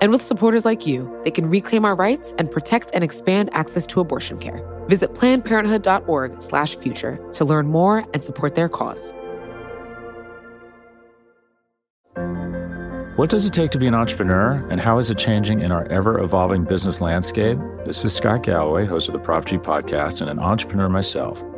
And with supporters like you, they can reclaim our rights and protect and expand access to abortion care. Visit PlannedParenthood.org/future to learn more and support their cause. What does it take to be an entrepreneur, and how is it changing in our ever-evolving business landscape? This is Scott Galloway, host of the Prof G Podcast and an entrepreneur myself.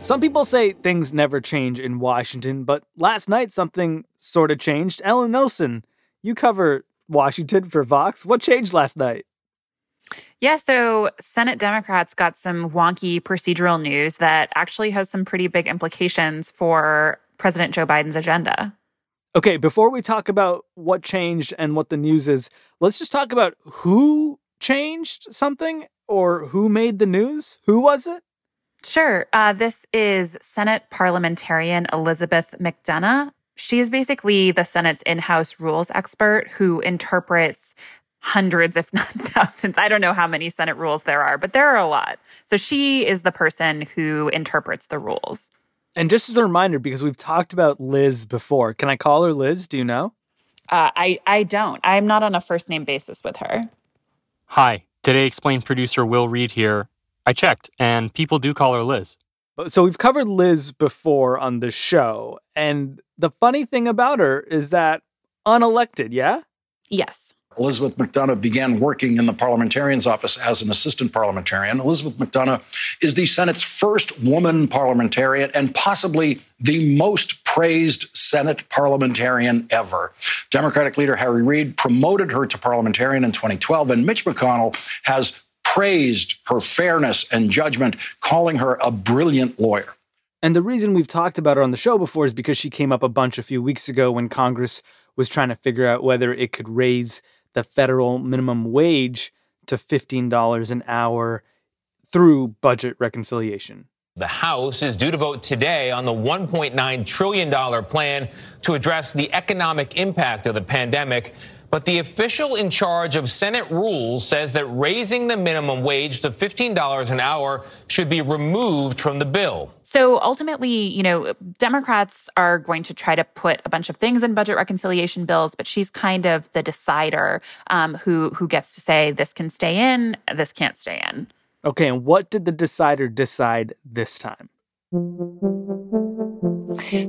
Some people say things never change in Washington, but last night something sort of changed. Ellen Nelson, you cover Washington for Vox. What changed last night? Yeah, so Senate Democrats got some wonky procedural news that actually has some pretty big implications for President Joe Biden's agenda. Okay, before we talk about what changed and what the news is, let's just talk about who changed something or who made the news. Who was it? Sure. This is Senate parliamentarian Elizabeth McDonough. She is basically the Senate's in-house rules expert who interprets hundreds, if not thousands. I don't know how many Senate rules there are, but there are a lot. So she is the person who interprets the rules. And just as a reminder, because we've talked about Liz before, can I call her Liz? Do you know? I don't. I'm not on a first-name basis with her. Hi. Today Explained producer Will Reid here. I checked, and people do call her Liz. So we've covered Liz before on the show, and the funny thing about her is that unelected, yeah? Yes. Elizabeth McDonough began working in the parliamentarian's office as an assistant parliamentarian. Elizabeth McDonough is the Senate's first woman parliamentarian and possibly the most praised Senate parliamentarian ever. Democratic leader Harry Reid promoted her to parliamentarian in 2012, and Mitch McConnell has praised her fairness and judgment, calling her a brilliant lawyer. And the reason we've talked about her on the show before is because she came up a bunch a few weeks ago when Congress was trying to figure out whether it could raise the federal minimum wage to $15 an hour through budget reconciliation. The House is due to vote today on the $1.9 trillion plan to address the economic impact of the pandemic. But the official in charge of Senate rules says that raising the minimum wage to $15 an hour should be removed from the bill. So ultimately, Democrats are going to try to put a bunch of things in budget reconciliation bills, but she's kind of the decider who gets to say this can stay in, this can't stay in. Okay, and what did the decider decide this time?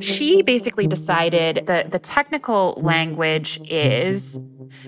She basically decided that the technical language is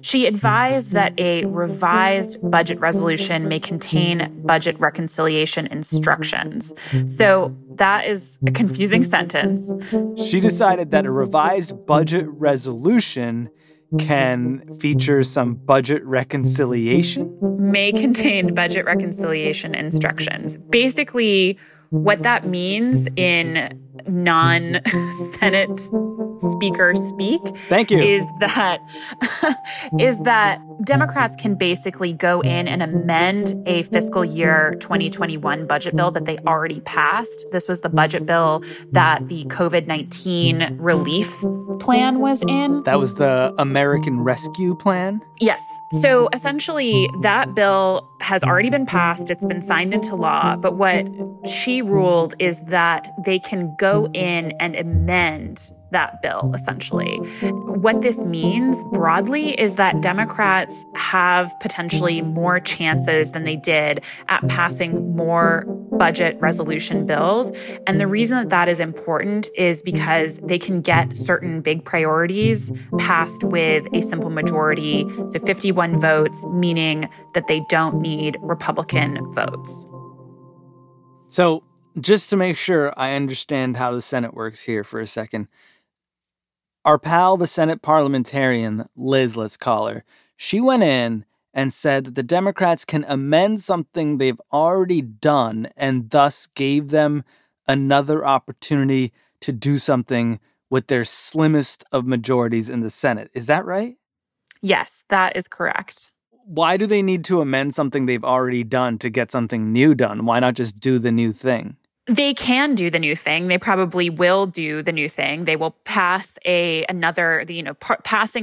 she advised that a revised budget resolution may contain budget reconciliation instructions. So that is a confusing sentence. She decided that a revised budget resolution can feature some budget reconciliation? May contain budget reconciliation instructions. Basically, what that means in non-Senate speaker speak is that Democrats can basically go in and amend a fiscal year 2021 budget bill that they already passed. This was the budget bill that the COVID-19 relief plan was in. That was the American Rescue Plan? Yes. So essentially, that bill has already been passed. It's been signed into law. But what she ruled is that they can go in and amend that bill, essentially. What this means broadly is that Democrats have potentially more chances than they did at passing more budget resolution bills. And the reason that that is important is because they can get certain big priorities passed with a simple majority, so 51 votes, meaning that they don't need Republican votes. So just to make sure I understand how the Senate works here for a second, our pal, the Senate parliamentarian, Liz, let's call her, she went in and said that the Democrats can amend something they've already done and thus gave them another opportunity to do something with their slimmest of majorities in the Senate. Is that right? Yes, that is correct. Why do they need to amend something they've already done to get something new done? Why not just do the new thing? They can do the new thing. They probably will do the new thing. They will pass passing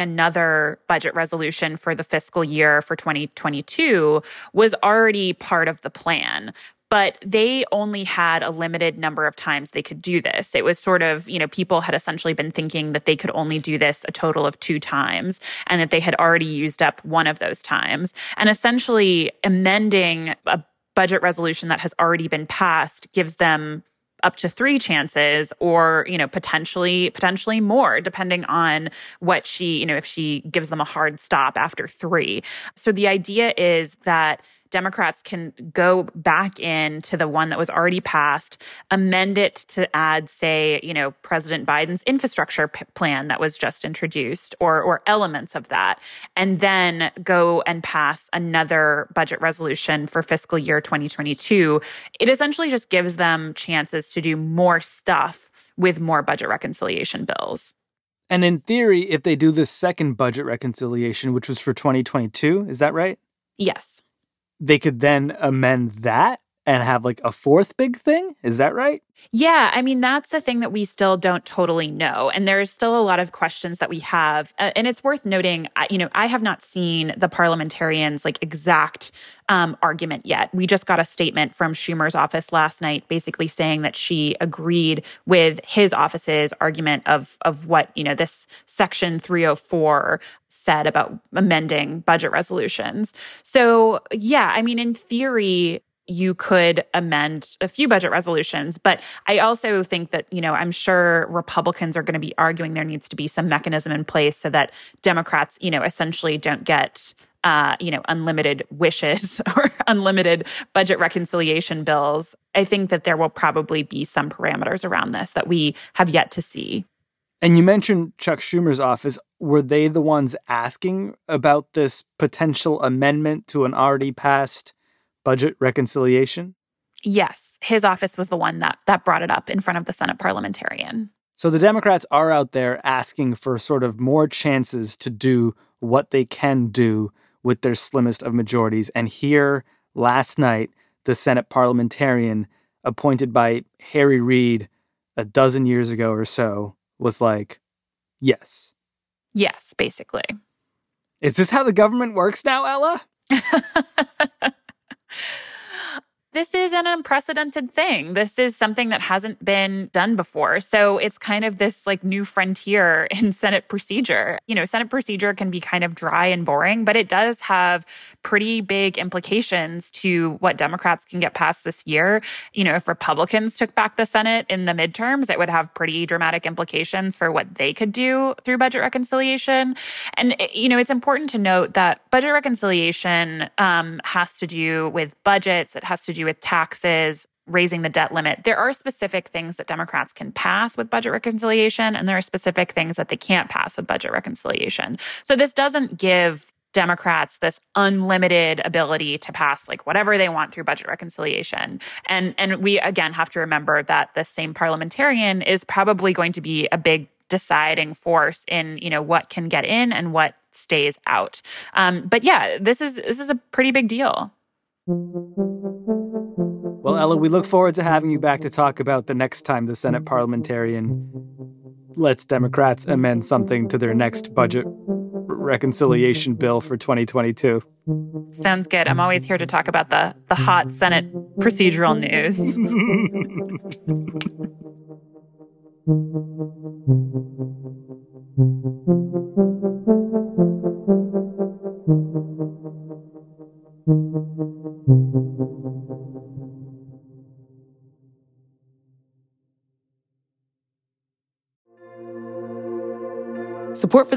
another budget resolution for the fiscal year for 2022 was already part of the plan. But they only had a limited number of times they could do this. It was sort of, people had essentially been thinking that they could only do this a total of 2 times and that they had already used up one of those times. And essentially amending a budget resolution that has already been passed gives them up to 3 chances or, potentially more, depending on what she, if she gives them a hard stop after 3. So the idea is that Democrats can go back into the one that was already passed, amend it to add, say, President Biden's infrastructure plan that was just introduced or elements of that, and then go and pass another budget resolution for fiscal year 2022. It essentially just gives them chances to do more stuff with more budget reconciliation bills. And in theory, if they do this second budget reconciliation, which was for 2022, is that right? Yes. They could then amend that and have like a 4th big thing? Is that right? Yeah. I mean, that's the thing that we still don't totally know. And there's still a lot of questions that we have. And it's worth noting, I have not seen the parliamentarians' exact argument yet. We just got a statement from Schumer's office last night basically saying that she agreed with his office's argument of what, this Section 304 said about amending budget resolutions. So, yeah, I mean, in theory, you could amend a few budget resolutions. But I also think that, I'm sure Republicans are going to be arguing there needs to be some mechanism in place so that Democrats, essentially don't get, unlimited wishes or unlimited budget reconciliation bills. I think that there will probably be some parameters around this that we have yet to see. And you mentioned Chuck Schumer's office. Were they the ones asking about this potential amendment to an already passed budget reconciliation? Yes. His office was the one that brought it up in front of the Senate parliamentarian. So the Democrats are out there asking for sort of more chances to do what they can do with their slimmest of majorities. And here, last night, the Senate parliamentarian appointed by Harry Reid a dozen years ago or so was like, yes. Yes, basically. Is this how the government works now, Ella? This is an unprecedented thing. This is something that hasn't been done before. So it's kind of this new frontier in Senate procedure. Senate procedure can be kind of dry and boring, but it does have pretty big implications to what Democrats can get passed this year. If Republicans took back the Senate in the midterms, it would have pretty dramatic implications for what they could do through budget reconciliation. And, it's important to note that budget reconciliation has to do with budgets. It has to do with taxes, raising the debt limit. There are specific things that Democrats can pass with budget reconciliation, and there are specific things that they can't pass with budget reconciliation. So this doesn't give Democrats this unlimited ability to pass whatever they want through budget reconciliation. And we, again, have to remember that the same parliamentarian is probably going to be a big deciding force in, what can get in and what stays out. But yeah, this is a pretty big deal. Well, Ella, we look forward to having you back to talk about the next time the Senate parliamentarian lets Democrats amend something to their next budget reconciliation bill for 2022. Sounds good. I'm always here to talk about the hot Senate procedural news. Support for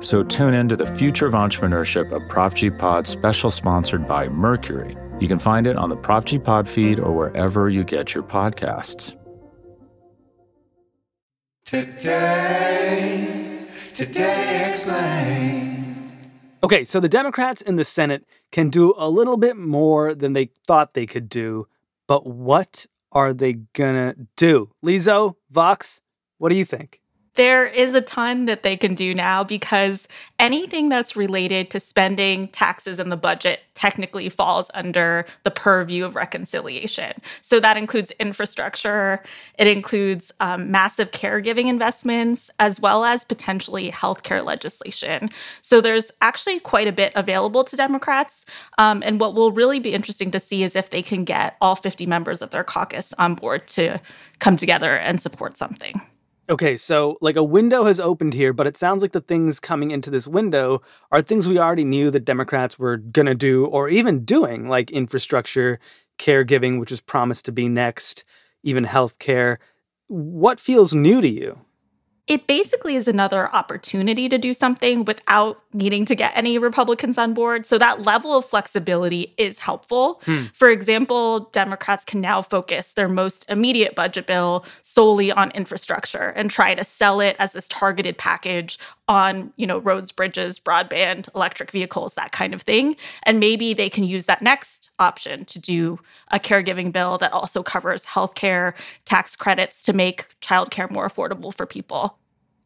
So tune in to the Future of Entrepreneurship, a Prof G Pod special sponsored by Mercury. You can find it on the Prof G Pod feed or wherever you get your podcasts. Today explained. Okay, so the Democrats in the Senate can do a little bit more than they thought they could do, but what are they gonna do? Lizzo, Vox, what do you think? There is a ton that they can do now because anything that's related to spending, taxes, and the budget technically falls under the purview of reconciliation. So that includes infrastructure. It includes massive caregiving investments, as well as potentially healthcare legislation. So there's actually quite a bit available to Democrats. And what will really be interesting to see is if they can get all 50 members of their caucus on board to come together and support something. Okay, so like a window has opened here, but it sounds like the things coming into this window are things we already knew that Democrats were going to do or even doing, like infrastructure, caregiving, which is promised to be next, even healthcare. What feels new to you? It basically is another opportunity to do something without needing to get any Republicans on board. So that level of flexibility is helpful. For example, Democrats can now focus their most immediate budget bill solely on infrastructure and try to sell it as this targeted package on, you know, roads, bridges, broadband, electric vehicles, that kind of thing. And maybe they can use that next option to do a caregiving bill that also covers healthcare, tax credits to make childcare more affordable for people.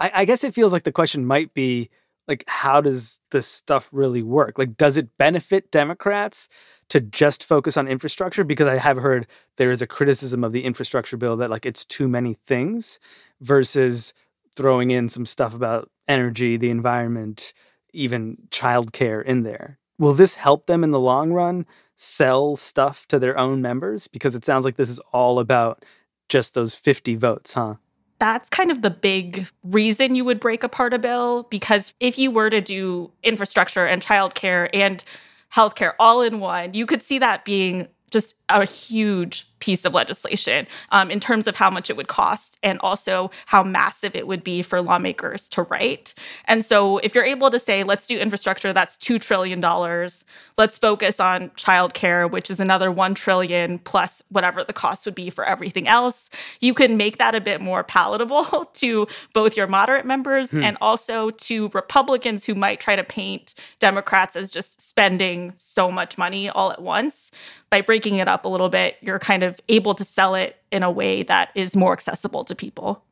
I guess it feels like the question might be, like, how does this stuff really work? Like, does it benefit Democrats to just focus on infrastructure? Because I have heard there is a criticism of the infrastructure bill that, like, it's too many things versus throwing in some stuff about energy, the environment, even childcare in there. Will this help them in the long run sell stuff to their own members? Because it sounds like this is all about just those 50 votes, huh? That's kind of the big reason you would break apart a bill, because if you were to do infrastructure and childcare and healthcare all in one, you could see that being just a huge piece of legislation in terms of how much it would cost and also how massive it would be for lawmakers to write. And so if you're able to say, let's do infrastructure, that's $2 trillion. Let's focus on childcare, which is another $1 trillion plus whatever the cost would be for everything else. You can make that a bit more palatable to both your moderate members and also to Republicans who might try to paint Democrats as just spending so much money all at once. By breaking it up a little bit, you're kind of able to sell it in a way that is more accessible to people.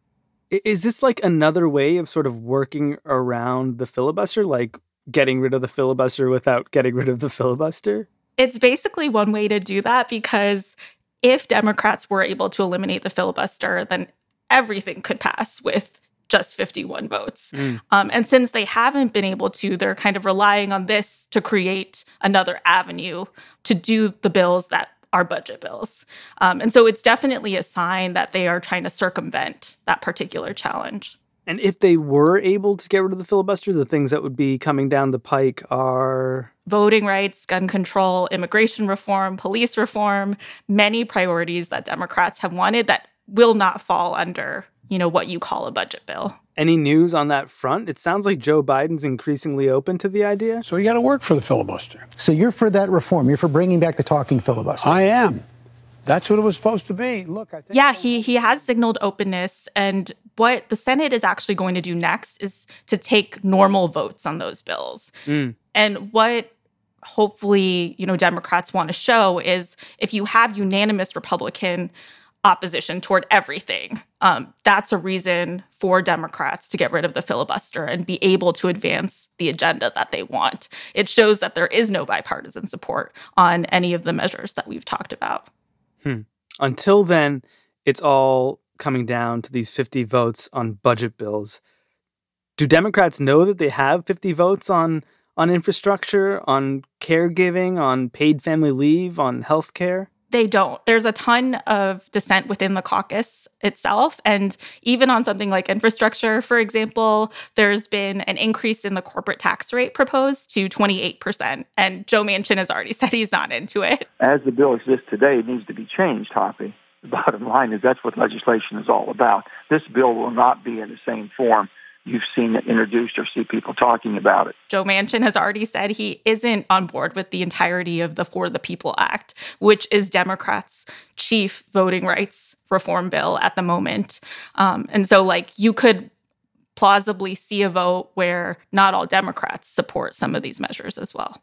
Is this like another way of sort of working around the filibuster, like getting rid of the filibuster without getting rid of the filibuster? It's basically one way to do that, because if Democrats were able to eliminate the filibuster, then everything could pass with just 51 votes. And since they haven't been able to, they're kind of relying on this to create another avenue to do the bills that are budget bills. And so it's definitely a sign that they are trying to circumvent that particular challenge. And if they were able to get rid of the filibuster, the things that would be coming down the pike are voting rights, gun control, immigration reform, police reform, many priorities that Democrats have wanted that will not fall under you know, what you call a budget bill. Any news on that front? It sounds like Joe Biden's increasingly open to the idea. So you got to work for the filibuster. So you're for that reform. You're for bringing back the talking filibuster. I am. That's what it was supposed to be. Look, I think... Yeah, he has signaled openness. And what the Senate is actually going to do next is to take normal votes on those bills. Mm. And what hopefully, you know, Democrats want to show is if you have unanimous Republican opposition toward everything, that's a reason for Democrats to get rid of the filibuster and be able to advance the agenda that they want. It shows that there is no bipartisan support on any of the measures that we've talked about. Until then, it's all coming down to these 50 votes on budget bills. Do Democrats know that they have 50 votes on infrastructure, on caregiving, on paid family leave, on health care? They don't. There's a ton of dissent within the caucus itself. And even on something like infrastructure, for example, there's been an increase in the corporate tax rate proposed to 28%. And Joe Manchin has already said he's not into it. As the bill exists today, it needs to be changed, Hoppy. The bottom line is that's what legislation is all about. This bill will not be in the same form you've seen it introduced or see people talking about it. Joe Manchin has already said he isn't on board with the entirety of the For the People Act, which is Democrats' chief voting rights reform bill at the moment. And so, like, you could plausibly see a vote where not all Democrats support some of these measures as well.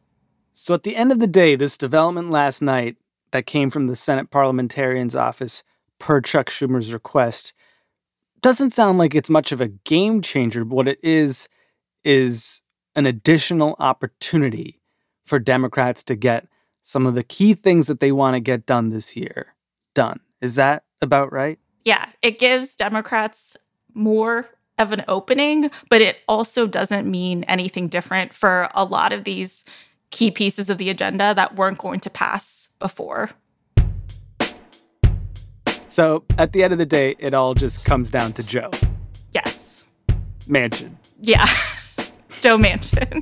So at the end of the day, this development last night that came from the Senate Parliamentarian's office per Chuck Schumer's request doesn't sound like it's much of a game changer, but what it is an additional opportunity for Democrats to get some of the key things that they want to get done this year done. Is that about right? Yeah, it gives Democrats more of an opening, but it also doesn't mean anything different for a lot of these key pieces of the agenda that weren't going to pass before. So, at the end of the day, it all just comes down to Joe. Yes. Manchin. Yeah. Joe Manchin.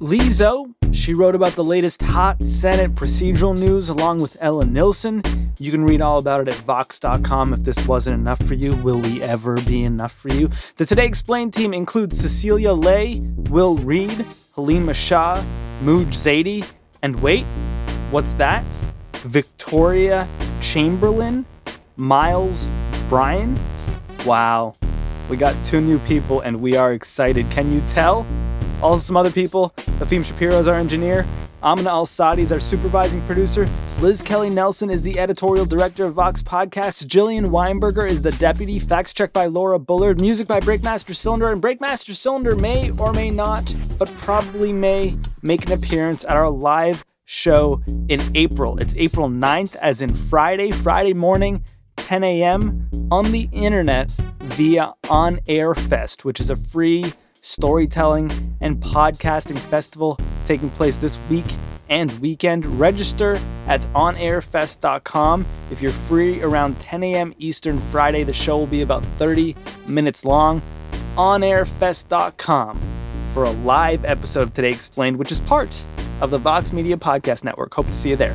Lizzo, she wrote about the latest hot Senate procedural news along with Ellen Nilsen. You can read all about it at Vox.com. If this wasn't enough for you, will we ever be enough for you? The Today Explained team includes Cecilia Ley, Will Reed, Halima Shah, Muj Zaidi, and wait, what's that? Victoria Chamberlain? Miles Bryan? Wow, we got two new people and we are excited. Can you tell? Also some other people. Afim Shapiro is our engineer. Amina Al-Sadi is our supervising producer. Liz Kelly-Nelson is the editorial director of Vox Podcasts. Jillian Weinberger is the deputy. Facts check by Laura Bullard. Music by Breakmaster Cylinder. And Breakmaster Cylinder may or may not, but probably may, make an appearance at our live show in April. It's April 9th, as in Friday morning, 10 a.m. on the internet via On Air Fest, which is a free storytelling and podcasting festival taking place this week and weekend. Register at onairfest.com. If you're free around 10 a.m. Eastern Friday, the show will be about 30 minutes long. Onairfest.com for a live episode of Today Explained, which is part of the Vox Media Podcast Network. Hope to see you there.